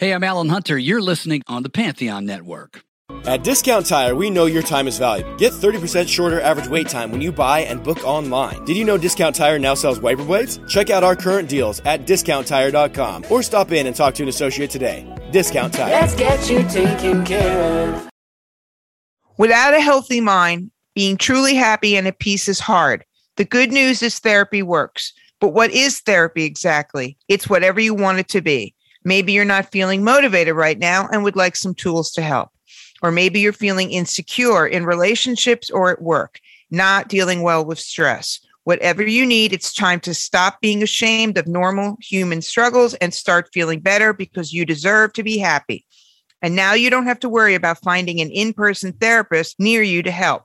Hey, I'm Alan Hunter. You're listening on the Pantheon Network. At Discount Tire, we know your time is valuable. Get 30% shorter average wait time when you buy and book online. Did you know Discount Tire now sells wiper blades? Check out our current deals at DiscountTire.com or stop in and talk to an associate today. Discount Tire. Let's get you taken care of. Without a healthy mind, being truly happy and at peace is hard. The good news is therapy works. But what is therapy exactly? It's whatever you want it to be. Maybe you're not feeling motivated right now and would like some tools to help. Or maybe you're feeling insecure in relationships or at work, not dealing well with stress. Whatever you need, it's time to stop being ashamed of normal human struggles and start feeling better because you deserve to be happy. And now you don't have to worry about finding an in-person therapist near you to help.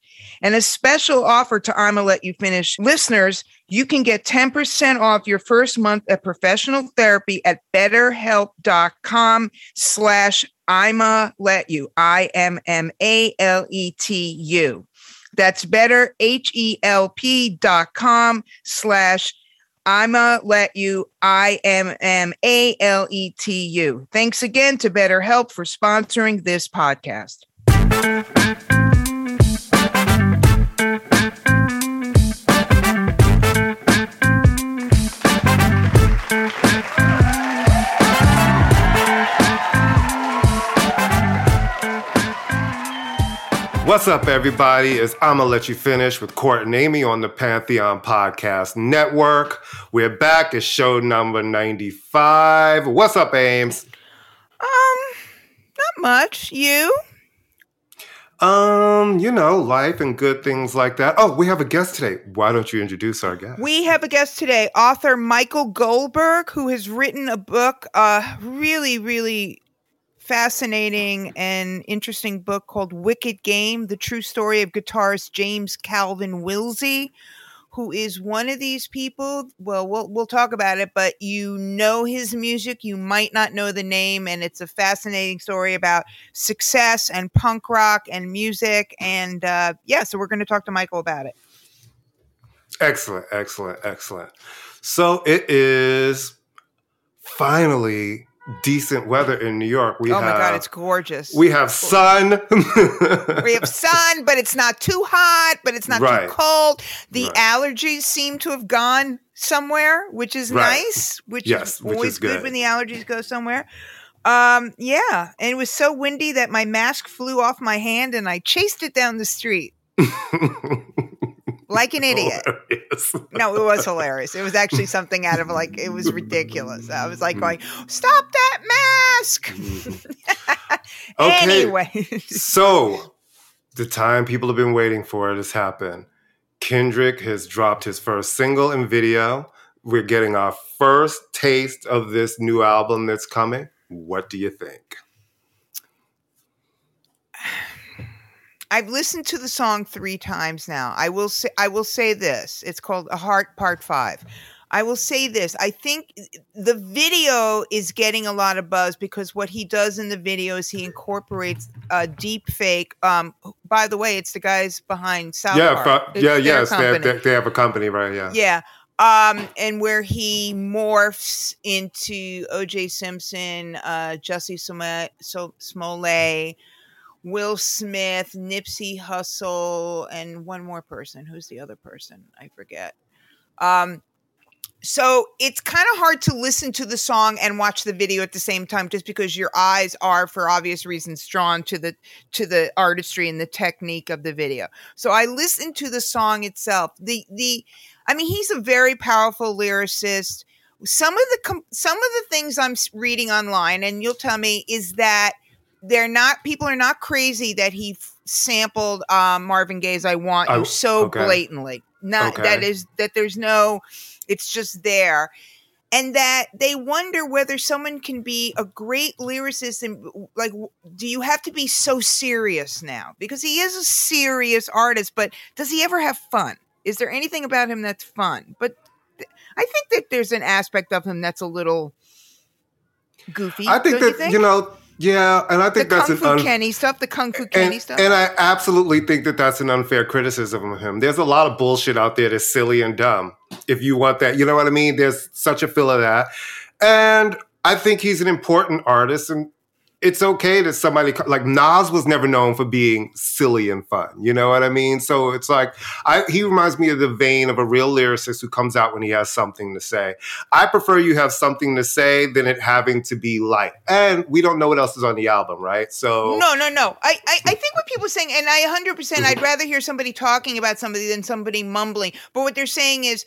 And a special offer to I'ma Let You Finish listeners, you can get 10% off your first month of professional therapy at betterhelp.com/I'ma Let You, IMMALETU. That's betterhelp.com/I'ma Let You, IMMALETU. Thanks again to BetterHelp for sponsoring this podcast. What's up, everybody? It's I'ma Let You Finish with Court and Amy on the Pantheon Podcast Network. We're back. It's show number 95. What's up, Ames? Not much. You? You know, life and good things like that. Oh, we have a guest today. Why don't you introduce our guest? We have a guest today, author Michael Goldberg, who has written a book, really fascinating and interesting book called Wicked Game, the true story of guitarist James Calvin Wilsey, who is one of these people. Well, we'll talk about it, but you know his music. You might not know the name, and it's a fascinating story about success and punk rock and music. And so we're going to talk to Michael about it. Excellent. So it is finally decent weather in New York. Oh my God, it's gorgeous. We have sun. We have sun, but it's not too hot, but it's not too cold. The allergies seem to have gone somewhere, which is nice, which is always good when the allergies go somewhere. And it was so windy that my mask flew off my hand and I chased it down the street. Like an idiot. Hilarious. No, it was hilarious. It was actually something out of it was ridiculous. I was going, stop that mask. Anyway. So the time people have been waiting for it has happened. Kendrick has dropped his first single and video. We're getting our first taste of this new album that's coming. What do you think? I've listened to the song 3 times now. I will say this. It's called A Heart Part 5. I will say this. I think the video is getting a lot of buzz because what he does in the video is he incorporates a deep fake. By the way, it's the guys behind South Park. They have a company, right? Yeah. Yeah. And where he morphs into O.J. Simpson, Jussie Smollett, Will Smith, Nipsey Hussle, and one more person. Who's the other person? I forget. So it's kind of hard to listen to the song and watch the video at the same time, just because your eyes are, for obvious reasons, drawn to the artistry and the technique of the video. So I listened to the song itself. He's a very powerful lyricist. Some of the things I'm reading online, and you'll tell me, is that people are not crazy that he sampled Marvin Gaye's "I Want You" so blatantly. That there's no, it's just there. and that they wonder whether someone can be a great lyricist. And like, do you have to be so serious now? Because he is a serious artist, but does he ever have fun? Is there anything about him that's fun? But I think that there's an aspect of him that's a little goofy. I think that, you know, yeah, and I think that's an the Kung Fu Kenny stuff. And I absolutely think that that's an unfair criticism of him. There's a lot of bullshit out there that's silly and dumb. If you want that, you know what I mean? There's such a fill of that. And I think he's an important artist, and it's okay that somebody, like Nas was never known for being silly and fun. You know what I mean? So it's like, he reminds me of the vein of a real lyricist who comes out when he has something to say. I prefer you have something to say than it having to be light. And we don't know what else is on the album, right? So No. I think what people are saying, and I 100%, I'd rather hear somebody talking about somebody than somebody mumbling. But what they're saying is,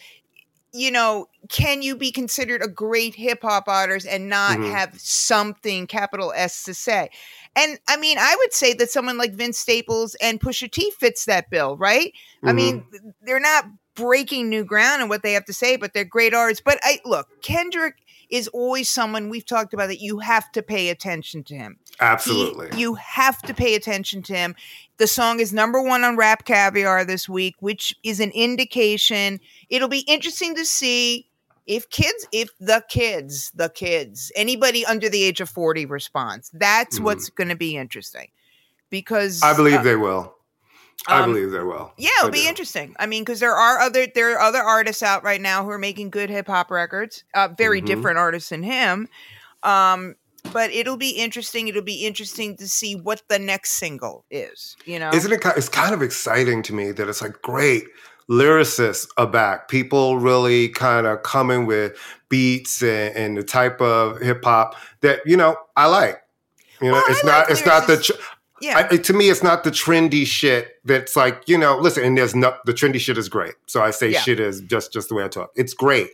you know, can you be considered a great hip hop artist and not have something, capital S, to say? And I mean, I would say that someone like Vince Staples and Pusha T fits that bill, right? I mean, they're not breaking new ground in what they have to say, but they're great artists. But look, Kendrick is always someone we've talked about that you have to pay attention to him. Absolutely. You have to pay attention to him. The song is number one on Rap Caviar this week, which is an indication. It'll be interesting to see if the kids, anybody under the age of 40 responds. That's what's going to be interesting, because I believe they will. I believe they will. Yeah, it'll be interesting. I mean, because there are other artists out right now who are making good hip hop records. Very different artists than him, but it'll be interesting. It'll be interesting to see what the next single is. You know, isn't it? It's kind of exciting to me that it's like, great, lyricists are back. People really kind of coming with beats and the type of hip hop that I like. You know, well, it's not the. Yeah. To me, it's not the trendy shit that's like, listen, and the trendy shit is great. So I say shit is just the way I talk. It's great.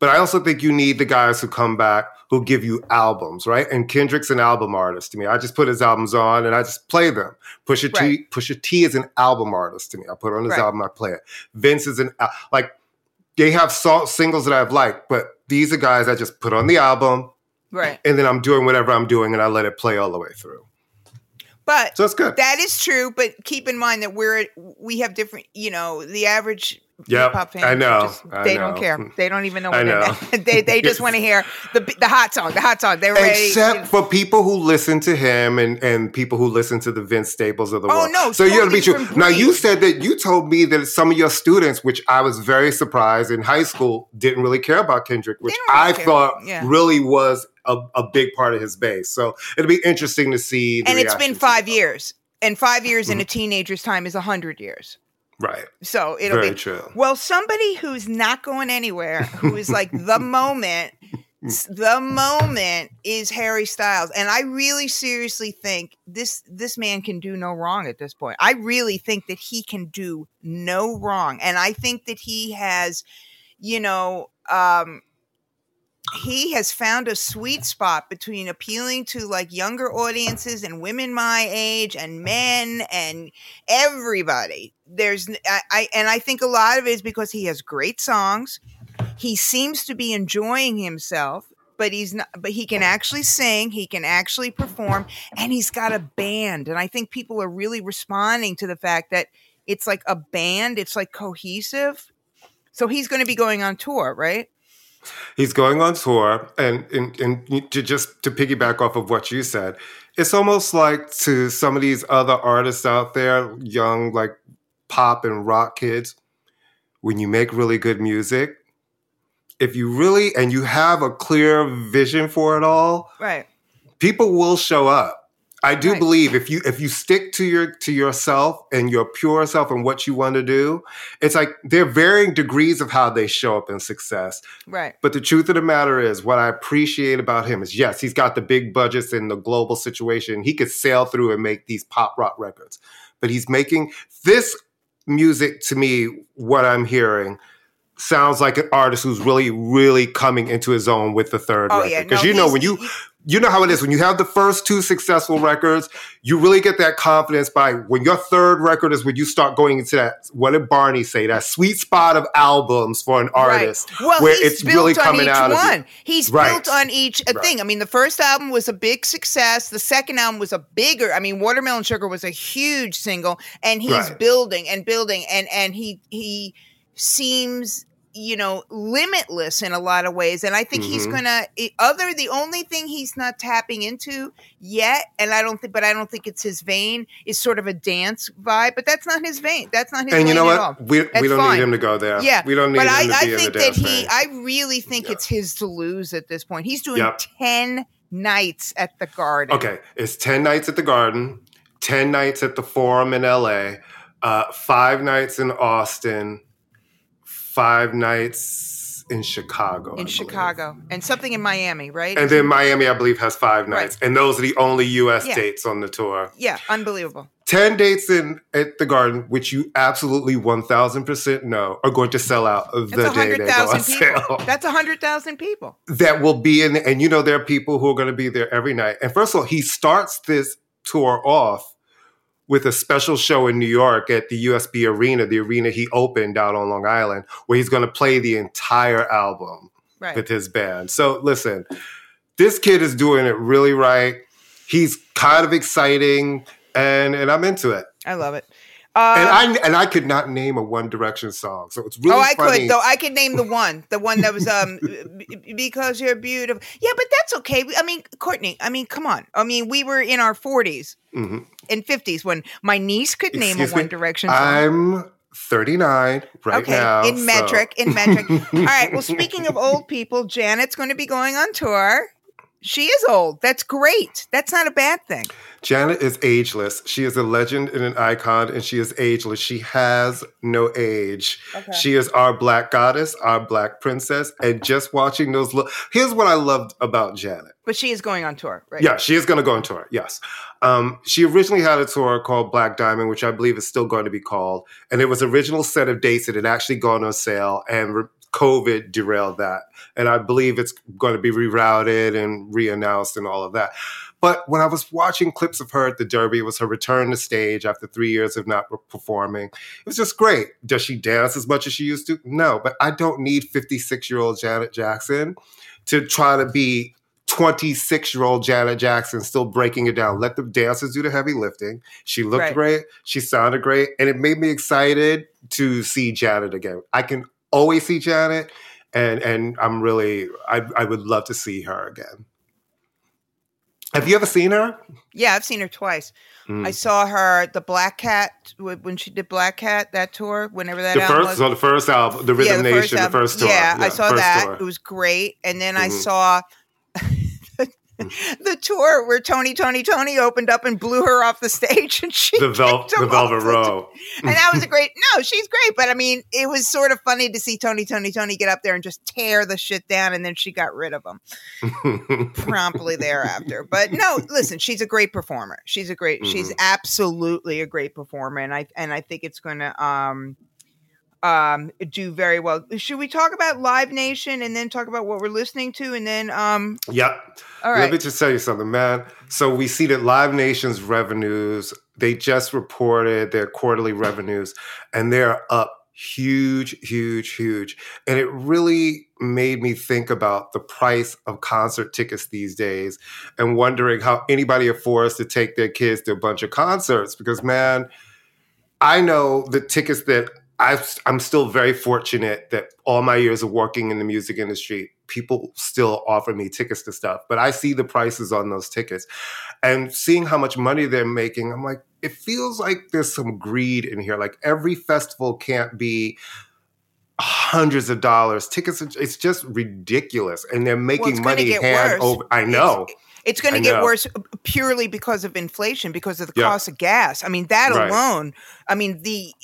But I also think you need the guys who come back who give you albums, right? And Kendrick's an album artist to me. I just put his albums on and I just play them. Pusha T is an album artist to me. I put on his album, I play it. Vince is they have singles that I've liked, but these are guys I just put on the album. Right. And then I'm doing whatever I'm doing and I let it play all the way through. But so that's good. That is true. But keep in mind that we have different, the average hip hop fan. I know. They don't care. They don't even know. They just want to hear the hot song. The hot song. They're for people who listen to him and people who listen to the Vince Staples of the world. Oh no! So you're to be true. Now you said that you told me that some of your students, which I was very surprised in high school, didn't really care about Kendrick, which really I thought really was a big part of his base. So it'll be interesting to see. And it's been 5 years. And 5 years in a teenager's time is 100 years. Right. So it'll be very true. Well, somebody who's not going anywhere, who is like the moment is Harry Styles. And I really seriously think this man can do no wrong at this point. I really think that he can do no wrong. And I think that he has, he has found a sweet spot between appealing to like younger audiences and women my age and men and everybody. I think a lot of it is because he has great songs. He seems to be enjoying himself, but he's not. But he can actually sing, he can actually perform, and he's got a band. And I think people are really responding to the fact that it's like a band. It's like cohesive. So he's going to be going on tour, right? He's going on tour, and to piggyback off of what you said, it's almost like to some of these other artists out there, young like pop and rock kids, when you make really good music, if you really, and you have a clear vision for it all, right, people will show up. I do believe if you stick to yourself and your pure self and what you want to do, it's like there are varying degrees of how they show up in success. Right. But the truth of the matter is, what I appreciate about him is, yes, he's got the big budgets and the global situation. He could sail through and make these pop rock records. But he's making this music, to me, what I'm hearing, sounds like an artist who's really, really coming into his own with the third record. Because when you You know how it is. When you have the first two successful records, you really get that confidence by when your third record is when you start going into that, what did Barney say, that sweet spot of albums for an artist, right. Well, where it's really coming out of you. He's built on each thing. I mean, the first album was a big success. The second album was a bigger, I mean, Watermelon Sugar was a huge single, and he's building and building. And he seems... you know, limitless in a lot of ways. And I think he's going to, the only thing he's not tapping into yet, and I don't think it's his vein, is sort of a dance vibe, but that's not his vein. That's not his vein at all. And you know what? We don't need him to go there. Yeah. We don't need him to be in the dance vein. I really think it's his to lose at this point. He's doing 10 nights at the Garden. Okay. It's 10 nights at the Garden, 10 nights at the Forum in LA, 5 nights in Austin, 5 nights in Chicago. And something in Miami, right? And then Miami, I believe, has 5 nights. Right. And those are the only U.S. dates on the tour. Yeah, unbelievable. 10 dates at the Garden, which you absolutely 1,000% know are going to sell out the day they go on sale. That's 100,000 people. That will be in, and you know there are people who are going to be there every night. And first of all, he starts this tour off with a special show in New York at the USB Arena, the arena he opened out on Long Island, where he's going to play the entire album with his band. So listen, this kid is doing it really right. He's kind of exciting, and I'm into it. I love it. And I could not name a One Direction song, so it's really funny. Could though. I could name the one that was because you're beautiful. Yeah, but that's okay. I mean, Courtney. I mean, come on. I mean, we were in our 40s and 50s when my niece could name a One Direction song. I'm 39 now. Okay, in metric. All right. Well, speaking of old people, Janet's going to be going on tour. She is old. That's great. That's not a bad thing. Janet is ageless. She is a legend and an icon, and she is ageless. She has no age. Okay. She is our Black goddess, our Black princess, and just watching those... Here's what I loved about Janet. But she is going on tour, right? Yeah, she is going to go on tour, yes. She originally had a tour called Black Diamond, which I believe is still going to be called, and it was an original set of dates that had actually gone on sale, and... COVID derailed that. And I believe it's going to be rerouted and reannounced and all of that. But when I was watching clips of her at the Derby, it was her return to stage after 3 years of not performing. It was just great. Does she dance as much as she used to? No, but I don't need 56-year-old Janet Jackson to try to be 26-year-old Janet Jackson still breaking it down. Let the dancers do the heavy lifting. She looked great. She sounded great. And it made me excited to see Janet again. I can always see Janet, and I'm really, I would love to see her again. Have you ever seen her? Yeah, I've seen her twice. I saw her, the Black Cat, when she did Black Cat, that tour, whenever that album was. So the first album, the Rhythm Nation, the first tour. Yeah, I saw that. Tour. It was great. And then I saw... the tour where Tony Tony Tony opened up and blew her off the stage, and she the Velvet Row, and that was a great. No, she's great, but I mean, it was sort of funny to see Tony Tony Tony get up there and just tear the shit down, and then she got rid of him promptly thereafter. But no, listen, she's a great performer. She's absolutely a great performer, and I think it's going to do very well. Should we talk about Live Nation and then talk about what we're listening to and then all right. Let me just tell you something, man. So we see that Live Nation's revenues, they just reported their quarterly revenues, and they're up huge. And it really made me think about the price of concert tickets these days and wondering how anybody affords to take their kids to a bunch of concerts, because man, I know the tickets that I'm still very fortunate that all my years of working in the music industry, people still offer me tickets to stuff. But I see the prices on those tickets. And seeing how much money they're making, I'm like, it feels like there's some greed in here. Like every festival can't be hundreds of dollars. Tickets, it's just ridiculous. And they're making money hand over. I know. It's going to get worse purely because of inflation, because of the cost of gas. I mean, that alone, I mean, the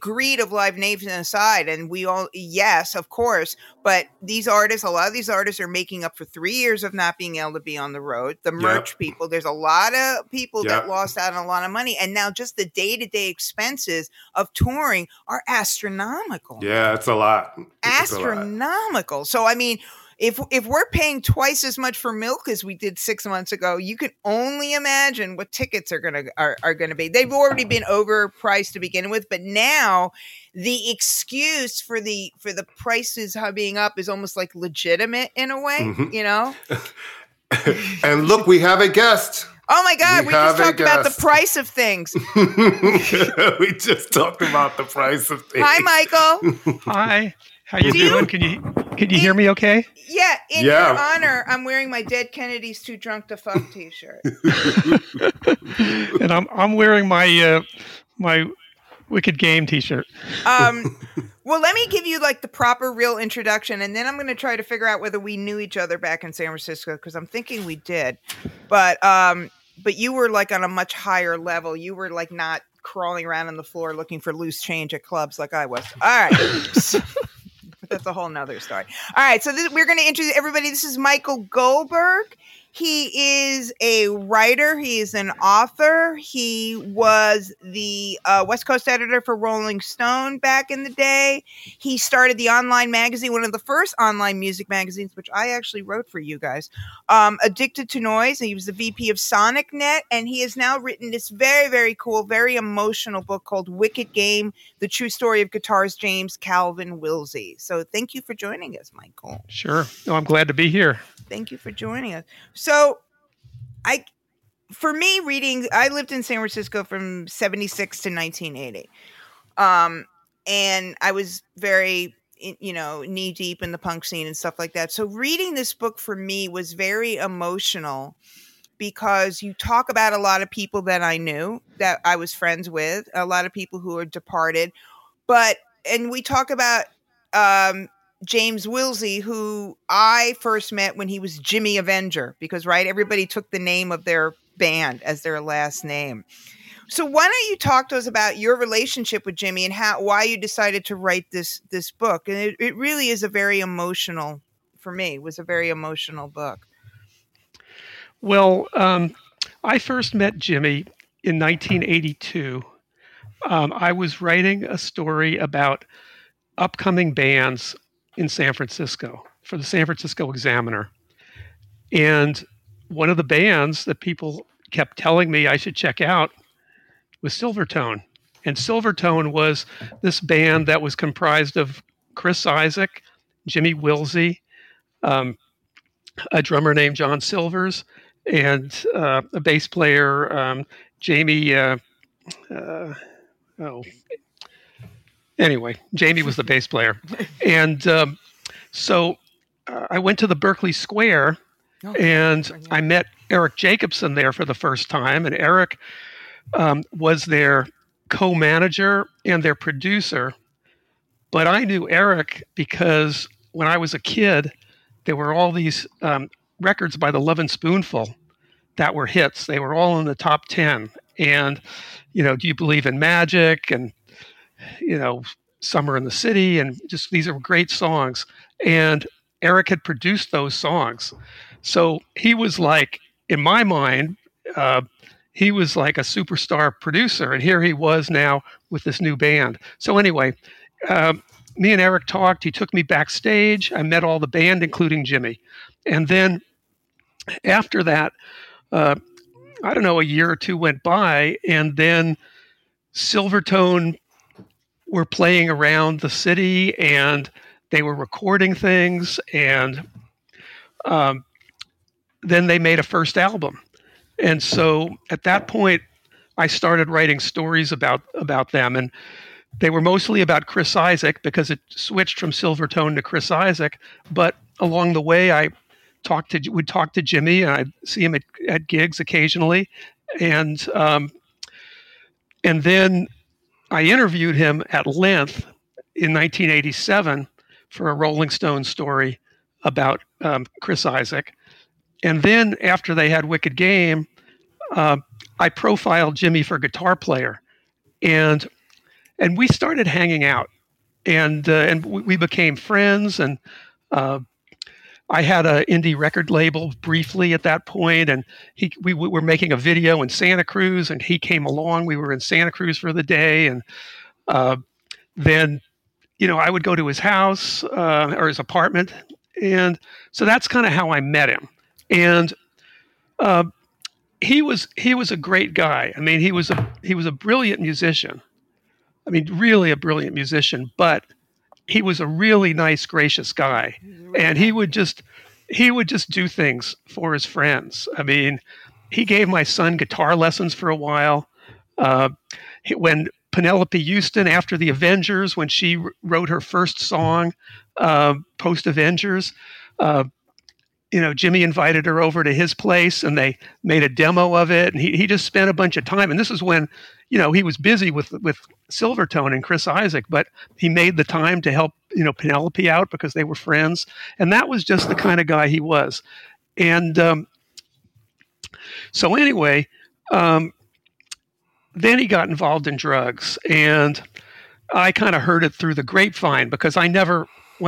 greed of Live Nation aside, and we all, yes, of course, but these artists, a lot of these artists are making up for 3 years of not being able to be on the road. The merch people, there's a lot of people that lost out on a lot of money. And now just the day-to-day expenses of touring are astronomical. Yeah, it's a lot. Astronomical. So, I mean... If we're paying twice as much for milk as we did 6 months ago, you can only imagine what tickets are gonna be. They've already been overpriced to begin with, but now the excuse for the prices being up is almost like legitimate in a way, mm-hmm. you know. And look, we have a guest. Oh my God, we just talked about the price of things. We just talked about the price of things. Hi, Michael. Hi. How you doing? Can you hear me okay? Yeah. In your honor, I'm wearing my Dead Kennedys Too Drunk to Fuck t-shirt. And I'm wearing my my Wicked Game t-shirt. Well, let me give you like the proper real introduction, and then I'm going to try to figure out whether we knew each other back in San Francisco, because I'm thinking we did. But you were like on a much higher level. You were like not crawling around on the floor looking for loose change at clubs like I was. All right. That's a whole nother story. All right. So we're going to introduce everybody. This is Michael Goldberg. He is a writer. He is an author. He was the West Coast editor for Rolling Stone back in the day. He started the online magazine, one of the first online music magazines, which I actually wrote for you guys, Addicted to Noise. He was the VP of SonicNet, and he has now written this very, very cool, very emotional book called Wicked Game, The True Story of Guitar's James Calvin Wilsey. So thank you for joining us, Michael. Sure. No, I'm glad to be here. Thank you for joining us. So I lived in San Francisco from 76 to 1980. And I was very, you know, knee deep in the punk scene and stuff like that. So reading this book for me was very emotional because you talk about a lot of people that I knew, that I was friends with, a lot of people who are departed, and we talk about, James Wilsey, who I first met when he was Jimmy Avenger, because everybody took the name of their band as their last name. So why don't you talk to us about your relationship with Jimmy and why you decided to write this book? And it really is a very emotional book. Well, I first met Jimmy in 1982. I was writing a story about upcoming bands in San Francisco for the San Francisco Examiner. And one of the bands that people kept telling me I should check out was Silvertone. And Silvertone was this band that was comprised of Chris Isaak, Jimmy Wilsey, a drummer named John Silvers, and a bass player, Anyway, Jamie was the bass player. And so I went to the Berkeley Square and I met Eric Jacobson there for the first time. And Eric was their co-manager and their producer. But I knew Eric because when I was a kid, there were all these records by the Love and Spoonful that were hits. They were all in the top 10. And, you know, Do You Believe in Magic? And you know, Summer in the City, and just these are great songs. And Eric had produced those songs. So he was like, in my mind, he was like a superstar producer. And here he was now with this new band. So anyway, me and Eric talked. He took me backstage. I met all the band, including Jimmy. And then after that, a year or two went by. And then Silvertone were playing around the city and they were recording things. And then they made a first album. And so at that point, I started writing stories about them. And they were mostly about Chris Isaak because it switched from Silvertone to Chris Isaak. But along the way, I would talk to Jimmy, and I'd see him at gigs occasionally. And then I interviewed him at length in 1987 for a Rolling Stone story about Chris Isaak. And then after they had Wicked Game, I profiled Jimmy for Guitar Player. And we started hanging out. And we became friends. And I had an indie record label briefly at that point, and we were making a video in Santa Cruz, and he came along. We were in Santa Cruz for the day, and then, you know, I would go to his house or his apartment, And so that's kind of how I met him. And he was a great guy. I mean, he was a brilliant musician. I mean, really a brilliant musician, but he was a really nice, gracious guy. And he would just do things for his friends. I mean, he gave my son guitar lessons for a while. When Penelope Houston, after The Avengers, when she wrote her first song, post-Avengers, Jimmy invited her over to his place and they made a demo of it. And he just spent a bunch of time. And this is when, he was busy with Silvertone and Chris Isaak, but he made the time to help, Penelope out because they were friends. And that was just the kind of guy he was. And so anyway, then he got involved in drugs, and I kind of heard it through the grapevine because when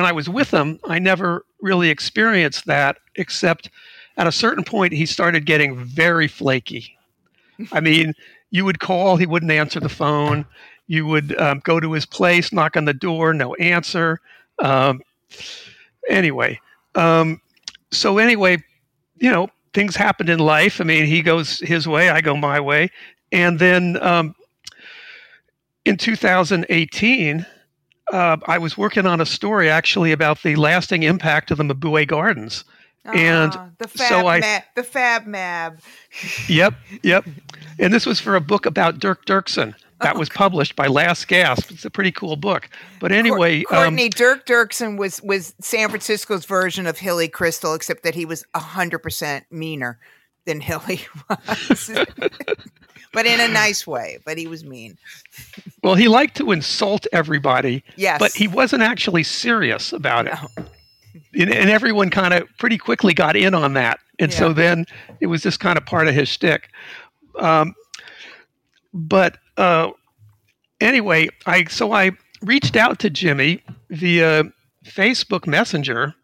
I was with him, I never really experienced that, except at a certain point, he started getting very flaky. I mean, you would call, he wouldn't answer the phone. You would go to his place, knock on the door, no answer. So things happened in life. I mean, he goes his way, I go my way. And then in 2018, I was working on a story actually about the lasting impact of the Mabuhay Gardens. The Fab Mab. Yep. And this was for a book about Dirk Dirksen that was published by Last Gasp. It's a pretty cool book. But anyway, Courtney, Dirk Dirksen was San Francisco's version of Hilly Crystal, except that he was 100% meaner than Hilly was. But in a nice way, but he was mean. Well, he liked to insult everybody, yes, but he wasn't actually serious about it. No. And everyone kind of pretty quickly got in on that. And so then it was just kind of part of his shtick. I reached out to Jimmy via Facebook Messenger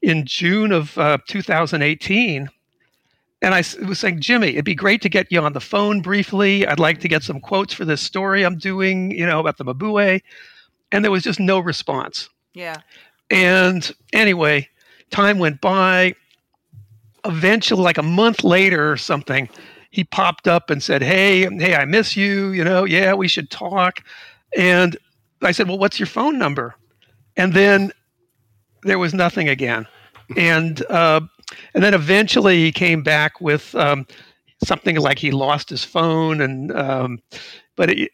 in June of 2018. And I was saying, Jimmy, it'd be great to get you on the phone briefly. I'd like to get some quotes for this story I'm doing, about the Mabuhay. And there was just no response. Yeah. And anyway, time went by. Eventually, like a month later or something, he popped up and said, hey, I miss you. We should talk. And I said, well, what's your phone number? And then there was nothing again. And then eventually he came back with something like he lost his phone, and it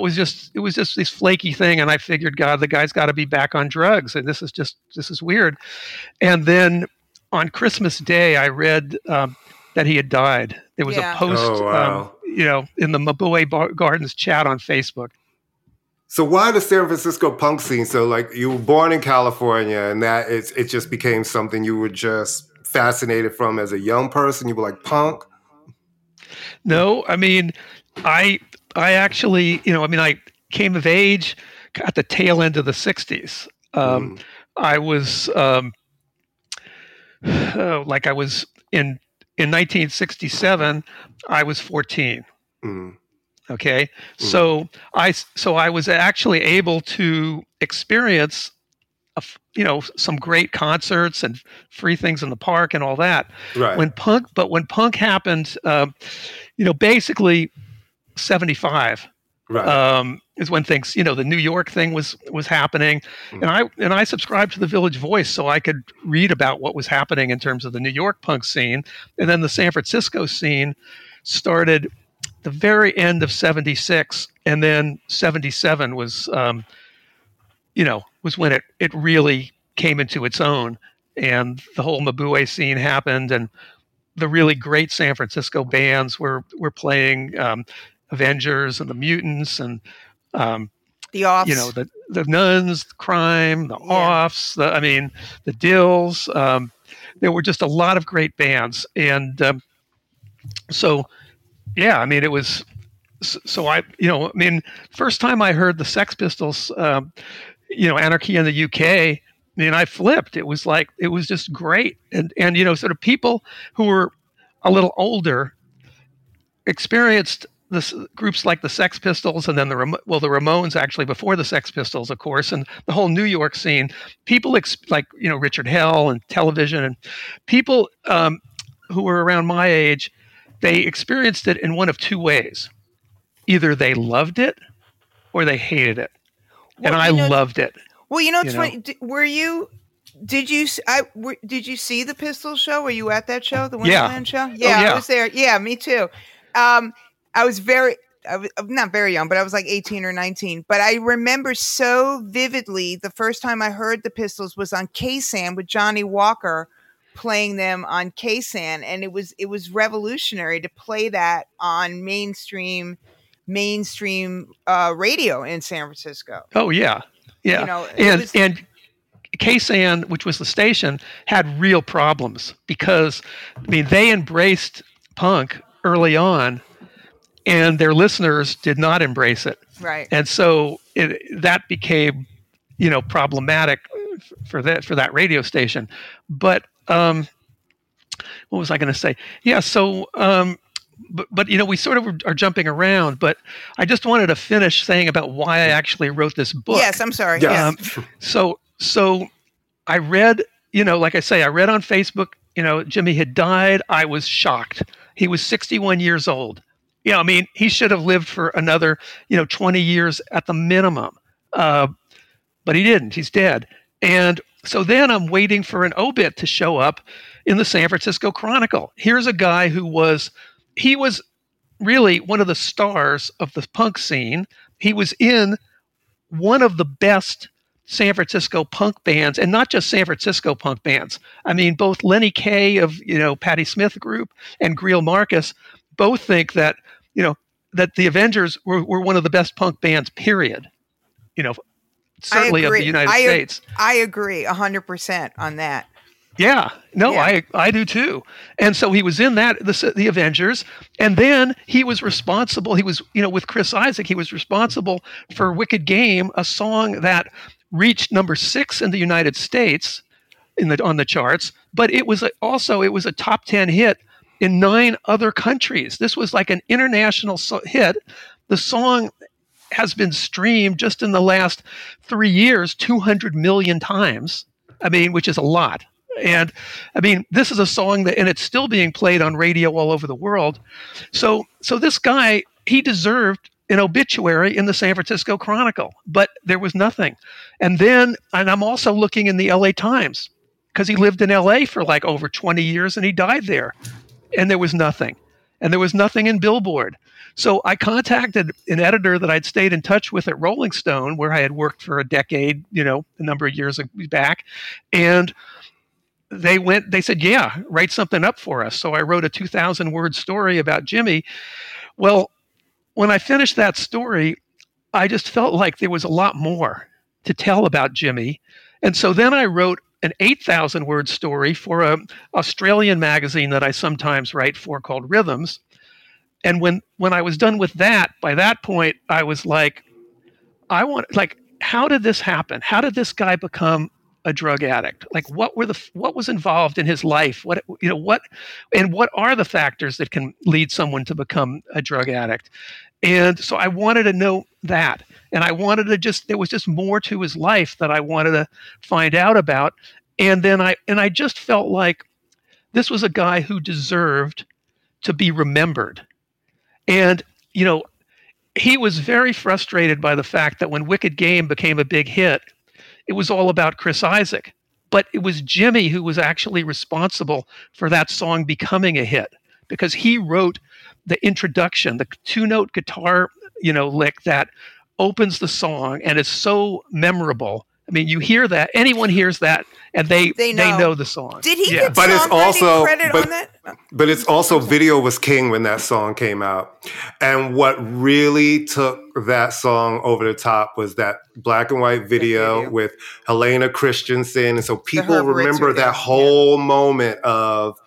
was just this flaky thing. And I figured, God, the guy's got to be back on drugs, and this is weird. And then on Christmas Day, I read that he had died. There was a post, in the Mabuhay Gardens chat on Facebook. So why the San Francisco punk scene? So you were born in California, and that it just became something you were just fascinated from as a young person. You were like, punk? No, I mean, I actually, I came of age at the tail end of the 60s. I was I was in 1967, I was 14. Mm. Okay. So I was actually able to experience, some great concerts and free things in the park and all that. Right. When punk happened, basically 75, right, is when things, the New York thing was happening. Mm. And I subscribed to the Village Voice so I could read about what was happening in terms of the New York punk scene. And then the San Francisco scene started the very end of 76, and then 77 was when it really came into its own, and the whole Mabuhay scene happened, and the really great San Francisco bands were playing, Avengers and the Mutants and the Offs, the Nuns, the Crime, the Offs, the Dills. There were just a lot of great bands, and so. Yeah, I mean, it was. So first time I heard the Sex Pistols, Anarchy in the UK, I flipped. It was like, it was just great. And people who were a little older experienced groups like the Sex Pistols and then the Ramones, actually before the Sex Pistols, of course, and the whole New York scene, people like Richard Hell and television and people who were around my age, they experienced it in one of two ways. Either they loved it or they hated it. Well, and I loved it. Well, funny. Did you see the Pistols show? Were you at that show? The Wonderland show? Yeah, oh, yeah, I was there. Yeah, me too. I was not very young, but I was like 18 or 19. But I remember so vividly the first time I heard the Pistols was on KSAN with Johnny Walker playing them on KSAN. And it was revolutionary to play that on mainstream radio in San Francisco. Oh, yeah. Yeah. And KSAN, which was the station, had real problems because, they embraced punk early on and their listeners did not embrace it. Right. And so that became, problematic for that radio station. But what was I going to say? Yeah. So, but we sort of are jumping around, but I just wanted to finish saying about why I actually wrote this book. Yes. I'm sorry. Yeah. So I read, like I say, I read on Facebook, Jimmy had died. I was shocked. He was 61 years old. He should have lived for another, 20 years at the minimum. But he didn't. He's dead. And so then I'm waiting for an obit to show up in the San Francisco Chronicle. Here's a guy who was really one of the stars of the punk scene. He was in one of the best San Francisco punk bands, and not just San Francisco punk bands. Both Lenny Kaye of, Patti Smith Group and Greil Marcus both think that, that the Avengers were one of the best punk bands, period. Certainly of the United States. I agree 100% on that. Yeah. No, yeah. I do too. And so he was in that, the Avengers, and then he was responsible. He was, with Chris Isaak, he was responsible for Wicked Game, a song that reached number 6 in the United States on the charts, but it was a top 10 hit in 9 other countries. This was like an international hit. The song has been streamed just in the last 3 years 200 million times, which is a lot. And this is a song that, and it's still being played on radio all over the world. So this guy, he deserved an obituary in the San Francisco Chronicle, but there was nothing. And I'm also looking in the LA Times because he lived in LA for like over 20 years and he died there, and there was nothing. And there was nothing in Billboard. So I contacted an editor that I'd stayed in touch with at Rolling Stone, where I had worked for a decade, a number of years back. And they said, yeah, write something up for us. So I wrote a 2,000-word story about Jimmy. Well, when I finished that story, I just felt like there was a lot more to tell about Jimmy. And so then I wrote an 8,000-word story for an Australian magazine that I sometimes write for called Rhythms. And when I was done with that, by that point, I was like, how did this happen? How did this guy become a drug addict? Like, what was involved in his life? What are the factors that can lead someone to become a drug addict? And so I wanted to know that. And I wanted to there was just more to his life that I wanted to find out about. And then I just felt like this was a guy who deserved to be remembered. And, he was very frustrated by the fact that when Wicked Game became a big hit, it was all about Chris Isaak. But it was Jimmy who was actually responsible for that song becoming a hit, because he wrote the introduction, the 2-note guitar, lick that opens the song and is so memorable. You hear that, anyone hears that, and they know the song. Did he get songwriting credit on that? But it's also Video Was King when that song came out. And what really took that song over the top was that black and white video with Helena Christensen. And so people remember that whole moment of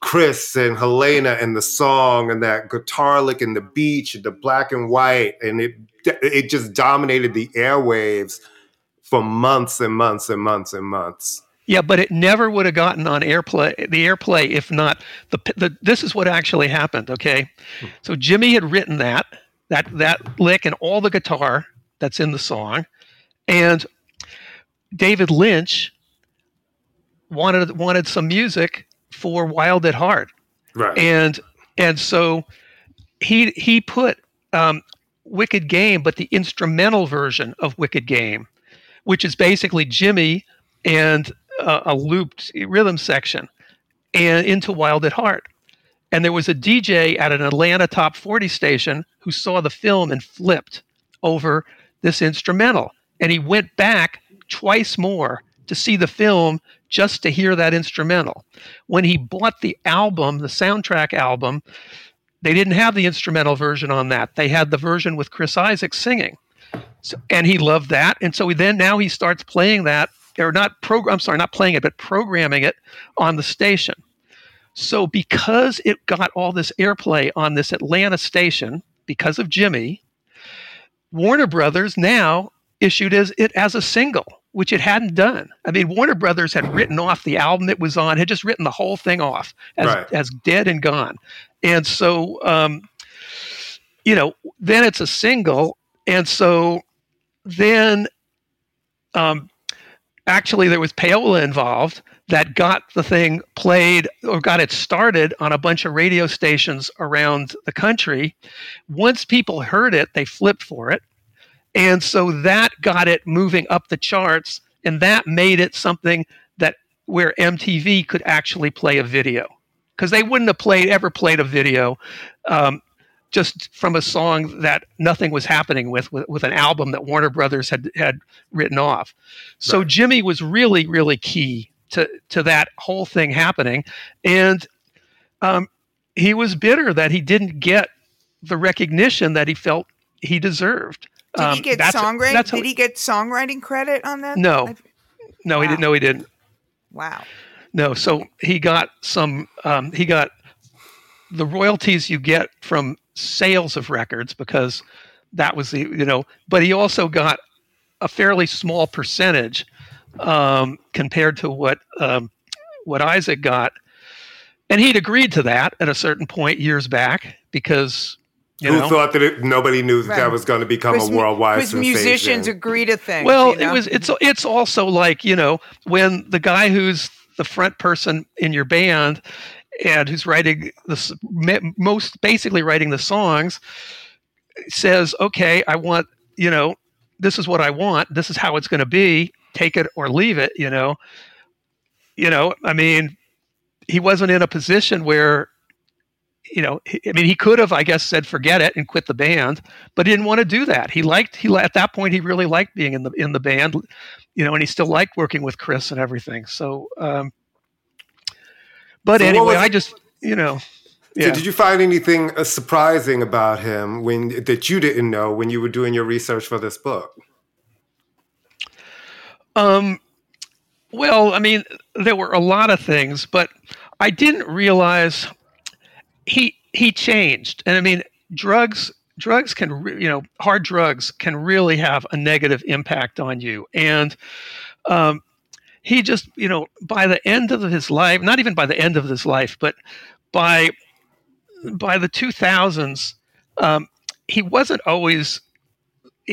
Chris and Helena and the song and that guitar lick and the beach and the black and white, and it just dominated the airwaves for months and months and months and months. Yeah, but it never would have gotten on the airplay if not the this is what actually happened, okay? So Jimmy had written that lick and all the guitar that's in the song, and David Lynch wanted some music for Wild at Heart. Right. And so he put Wicked Game, but the instrumental version of Wicked Game, which is basically Jimmy and a looped rhythm section, and into Wild at Heart. And there was a DJ at an Atlanta Top 40 station who saw the film and flipped over this instrumental. And he went back twice more to see the film just to hear that instrumental. When he bought the album, the soundtrack album, they didn't have the instrumental version on that. They had the version with Chris Isaak singing. So, and he loved that. And so now he starts playing that, or programming it on the station. So because it got all this airplay on this Atlanta station, because of Jimmy, Warner Brothers now issued it as a single, which it hadn't done. I mean, Warner Brothers had written off the album it was on, had just written the whole thing off as dead and gone. And so, then it's a single. And so then actually there was payola involved that got the thing played or got it started on a bunch of radio stations around the country. Once people heard it, they flipped for it. And so that got it moving up the charts, and that made it something that where MTV could actually play a video, because they wouldn't have ever played a video just from a song that nothing was happening with an album that Warner Brothers had written off. So right. Jimmy was really, really key to that whole thing happening, and he was bitter that he didn't get the recognition that he felt he deserved. Did he get songwriting? Did he get songwriting credit on that? No, wow. He didn't. No, he didn't. Wow. No, so he got some. He got the royalties you get from sales of records, because that was the. But he also got a fairly small percentage compared to what Isaac got, and he'd agreed to that at a certain point years back because. Who thought that nobody knew that, right. that was going to become a worldwide sensation? Musicians agree to things. Well, it was. It's also like when the guy who's the front person in your band and who's writing basically writing the songs says, "Okay, I want this is what I want. This is how it's going to be. Take it or leave it." I mean, he wasn't in a position where. He could have, I guess, said forget it and quit the band, but he didn't want to do that. He at that point he really liked being in the band, and he still liked working with Chris and everything. So, So did you find anything surprising about him that you didn't know when you were doing your research for this book? Well, I mean, there were a lot of things, but I didn't realize. He changed, and I mean, drugs can hard drugs can really have a negative impact on you. And he just by the end of his life, not even by the end of his life, but by the 2000s, he wasn't always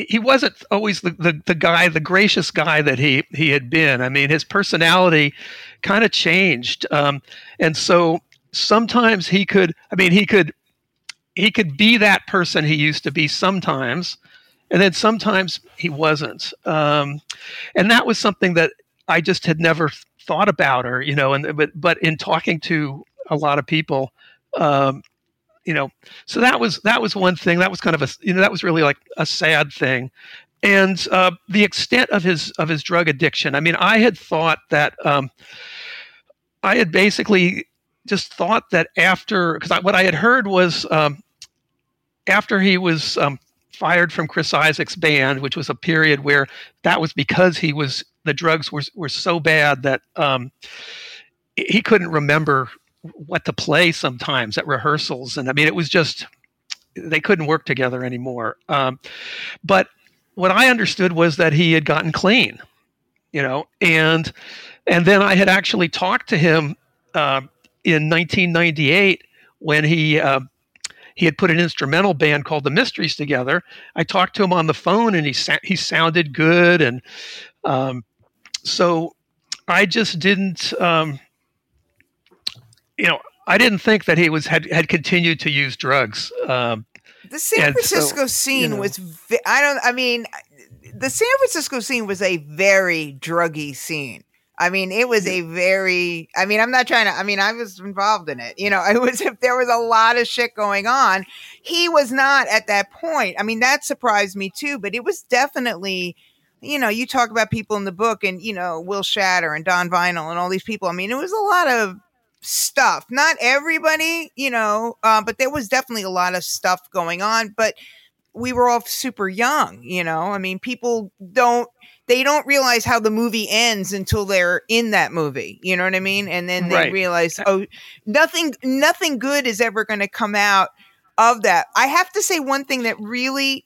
the gracious guy that he had been. I mean, his personality kind of changed, and so. Sometimes he could be that person he used to be sometimes, and then sometimes he wasn't. And that was something that I just had never thought about, or but in talking to a lot of people, so that was one thing. That was kind of that was really like a sad thing, and the extent of his drug addiction. I mean, I had thought that I had basically. Just thought that after, because what I had heard was after he was fired from Chris Isaak's band, which was a period where that was because the drugs were so bad that he couldn't remember what to play sometimes at rehearsals, and I mean it was just they couldn't work together anymore. But what I understood was that he had gotten clean, and And then I had actually talked to him in 1998 when he had put an instrumental band called The Mysteries together. I talked to him on the phone, and he sounded good, and so I just didn't, I didn't think that he had continued to use drugs. The San Francisco scene was, the San Francisco scene was a very druggy scene. I mean, it was a very, I was involved in it. It was, if there was a lot of shit going on, he was not at that point. I mean, that surprised me too, but it was definitely, you talk about people in the book and, Will Shatter and Don Vinyl and all these people. I mean, it was a lot of stuff, not everybody, but there was definitely a lot of stuff going on, but we were all super young, people don't realize how the movie ends until they're in that movie. You know what I mean? And then they realize, oh, nothing good is ever going to come out of that. I have to say one thing that really,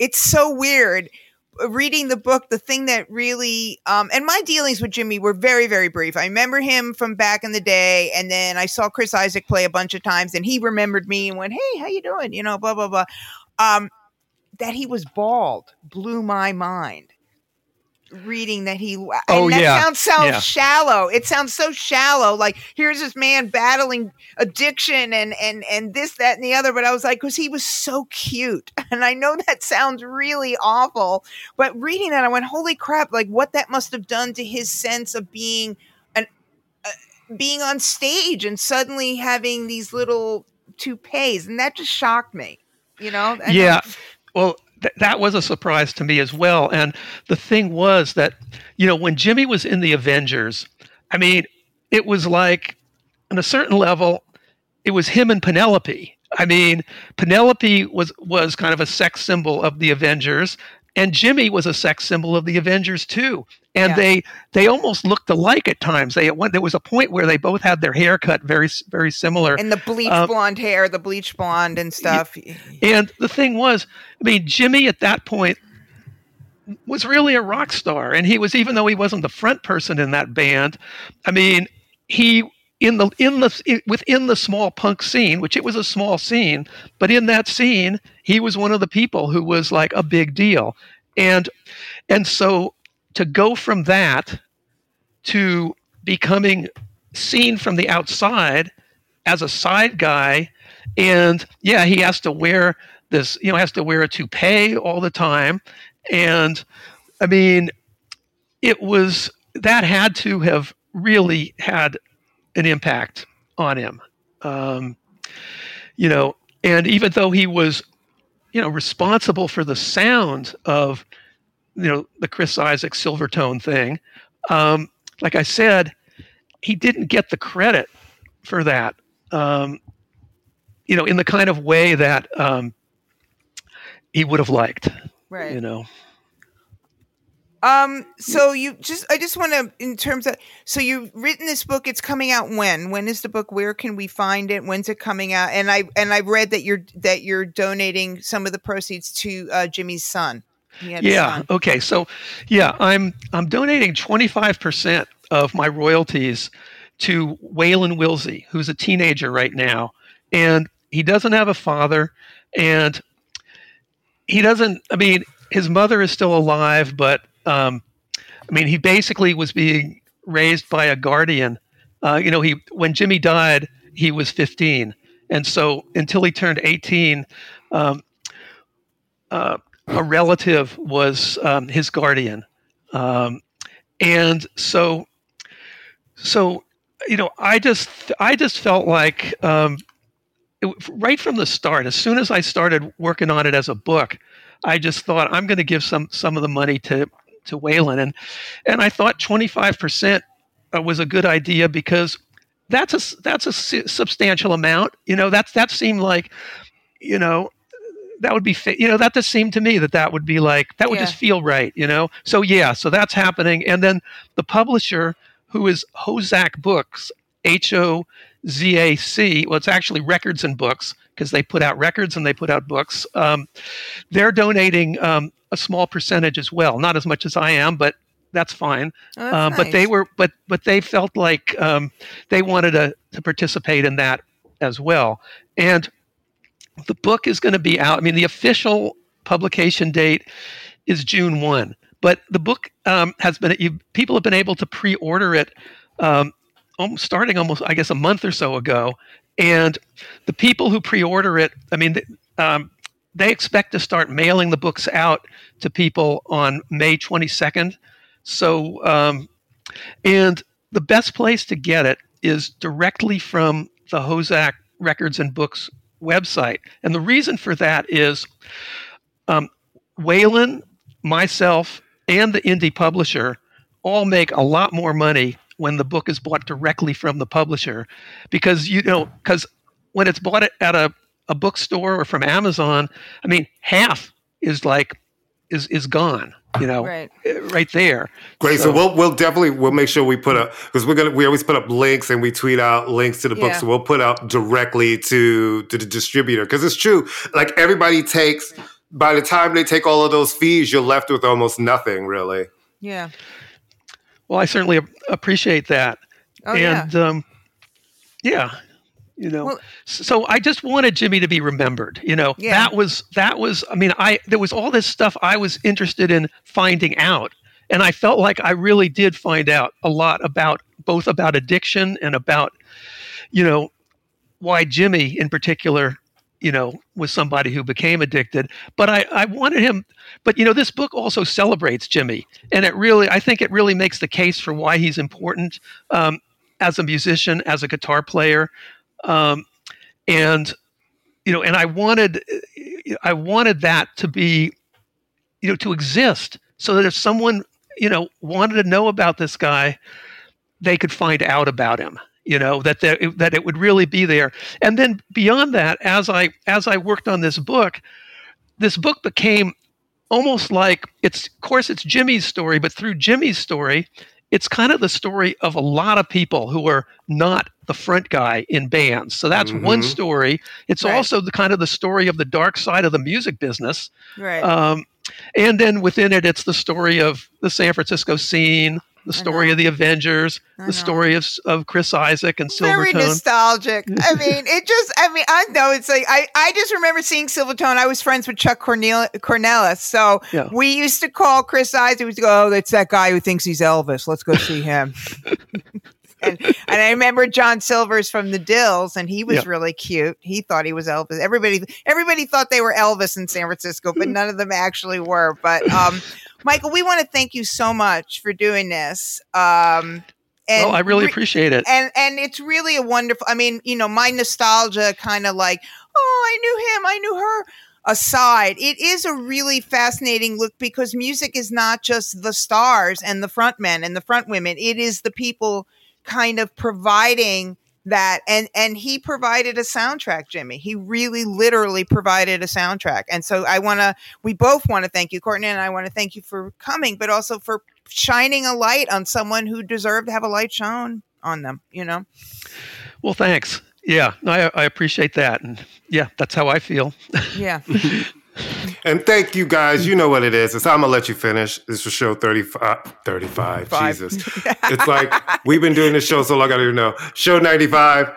it's so weird reading the book. The thing that really, and my dealings with Jimmy were very, very brief. I remember him from back in the day. And then I saw Chris Isaak play a bunch of times and he remembered me and went, hey, how you doing? Blah, blah, blah. That he was bald blew my mind. Reading that he sounds so shallow. It sounds so shallow. Like, here's this man battling addiction and this, that, and the other. But I was like, because he was so cute. And I know that sounds really awful, but reading that, I went, holy crap! Like, what that must have done to his sense of being being on stage and suddenly having these little toupees, and that just shocked me. That was a surprise to me as well. And the thing was that, when Jimmy was in The Avengers, it was like, on a certain level, it was him and Penelope. Penelope was kind of a sex symbol of The Avengers, and Jimmy was a sex symbol of The Avengers too. And they almost looked alike at times. There was a point where they both had their hair cut very, very similar. And the bleach blonde hair, the bleach blonde and stuff. And the thing was, Jimmy at that point was really a rock star. And he was, even though he wasn't the front person in that band, he within the small punk scene, which it was a small scene, but in that scene, he was one of the people who was like a big deal. And so, to go from that to becoming seen from the outside as a side guy, and he has to wear this, has to wear a toupee all the time, and it was, that had to have really had an impact on him, and even though he was, responsible for the sound of the Chris Isaak Silvertone thing. Like I said, he didn't get the credit for that, in the kind of way that he would have liked, right? So so you've written this book, it's coming out when is the book, where can we find it? When's it coming out? And I read that you're donating some of the proceeds to Jimmy's son. Okay. So, I'm donating 25% of my royalties to Waylon Wilsey, who's a teenager right now, and he doesn't have a father, and he doesn't. His mother is still alive, but he basically was being raised by a guardian. When Jimmy died, he was 15, and so until he turned 18. A relative was his guardian, and so I just felt like right from the start, as soon as I started working on it as a book, I just thought, I'm going to give some of the money to Waylon, and I thought 25% was a good idea, because that's a substantial amount. That seemed like, that would be, that just seemed to me that would be like, that would just feel right, So that's happening. And then the publisher, who is Hozac Books, Hozac, well, it's actually Records and Books, because they put out records and they put out books. They're donating a small percentage as well, not as much as I am, but that's fine. Oh, that's nice. But they were, but they felt like they wanted to participate in that as well. And the book is going to be out. I mean, the official publication date is June 1, but the book people have been able to pre-order it starting almost, I guess, a month or so ago. And the people who pre-order it, I mean, they expect to start mailing the books out to people on May 22nd. So, and the best place to get it is directly from the Hozak Records and Books website. And the reason for that is Waylon, myself, and the indie publisher all make a lot more money when the book is bought directly from the publisher, because, you know, because when it's bought at a bookstore or from Amazon, I mean, half is gone, you know, right there. Great. So we'll definitely, we'll make sure we put up, because we always put up links and we tweet out links to the books. So we'll put out directly to the distributor. Cause it's true. Like everybody takes, by the time they take all of those fees, you're left with almost nothing really. Yeah. Well, I certainly appreciate that. Oh, and you know, well, so I just wanted Jimmy to be remembered, you know, that was, I mean, there was all this stuff I was interested in finding out, and I felt like I really did find out a lot about, both about addiction and about, you know, why Jimmy in particular, you know, was somebody who became addicted, but I wanted him, but you know, this book also celebrates Jimmy, and I think it really makes the case for why he's important, as a musician, as a guitar player. And, you know, and I wanted that to be, you know, to exist so that if someone, you know, wanted to know about this guy, they could find out about him, you know, that it would really be there. And then beyond that, as I worked on this book became almost like it's Jimmy's story, but through Jimmy's story, it's kind of the story of a lot of people who are not the front guy in bands. So that's one story. It's also the kind of the story of the dark side of the music business. Right. And then within it, it's the story of the San Francisco scene, the story of the Avengers, the story of Chris Isaak and Silvertone. Very nostalgic. I mean, I know it's like, I just remember seeing Silvertone. I was friends with Chuck Cornelis. So we used to call Chris Isaak. We used to go, oh, that's that guy who thinks he's Elvis. Let's go see him. and I remember John Silvers from the Dills, and he was really cute. He thought he was Elvis. Everybody thought they were Elvis in San Francisco, but none of them actually were. But, Michael, we want to thank you so much for doing this. And I really appreciate it. And it's really a wonderful, I mean, you know, my nostalgia kind of like, oh, I knew him, I knew her aside. It is a really fascinating look because music is not just the stars and the front men and the front women. It is the people kind of providing that. And he provided a soundtrack, Jimmy. He really literally provided a soundtrack. And so we both want to thank you, Courtney, and I want to thank you for coming, but also for shining a light on someone who deserved to have a light shone on them, you know? Well, thanks. Yeah, no, I appreciate that. And yeah, that's how I feel. Yeah. And thank you guys. You know what it is. It's I'ma Let You Finish. This is show 35. Jesus. It's like we've been doing this show so long, I don't even know. Show 95.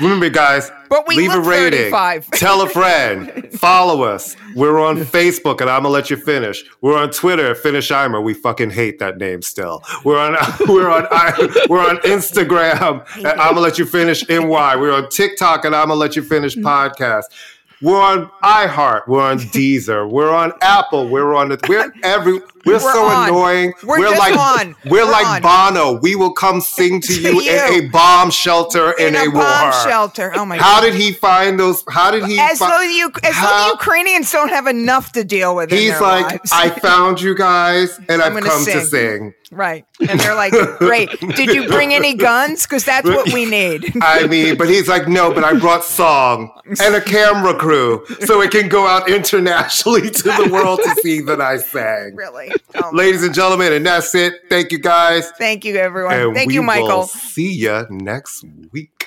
Remember, guys, leave a rating. 35. Tell a friend. Follow us. We're on Facebook at I'ma Let You Finish. We're on Twitter at Finish I'ma. We fucking hate that name still. We're on Instagram at I'ma Let You Finish NY. We're on TikTok at I'ma Let You Finish Podcast. We're on iHeart. We're on Deezer. We're on Apple. We're so annoying. We're like Bono. We will come sing to you in a bomb shelter in a war. Bomb shelter. Oh my God. How did he find those? How did he? As though the Ukrainians don't have enough to deal with. He's like, lives. I found you guys, and I've come to sing. Right. And they're like, great. Did you bring any guns? Because that's what we need. I mean, but he's like, no, but I brought song and a camera crew so it can go out internationally to the world to see that I sang. Really? Oh, ladies and gentlemen, and that's it. Thank you, guys. Thank you, everyone. And thank you, Michael. Will see you next week.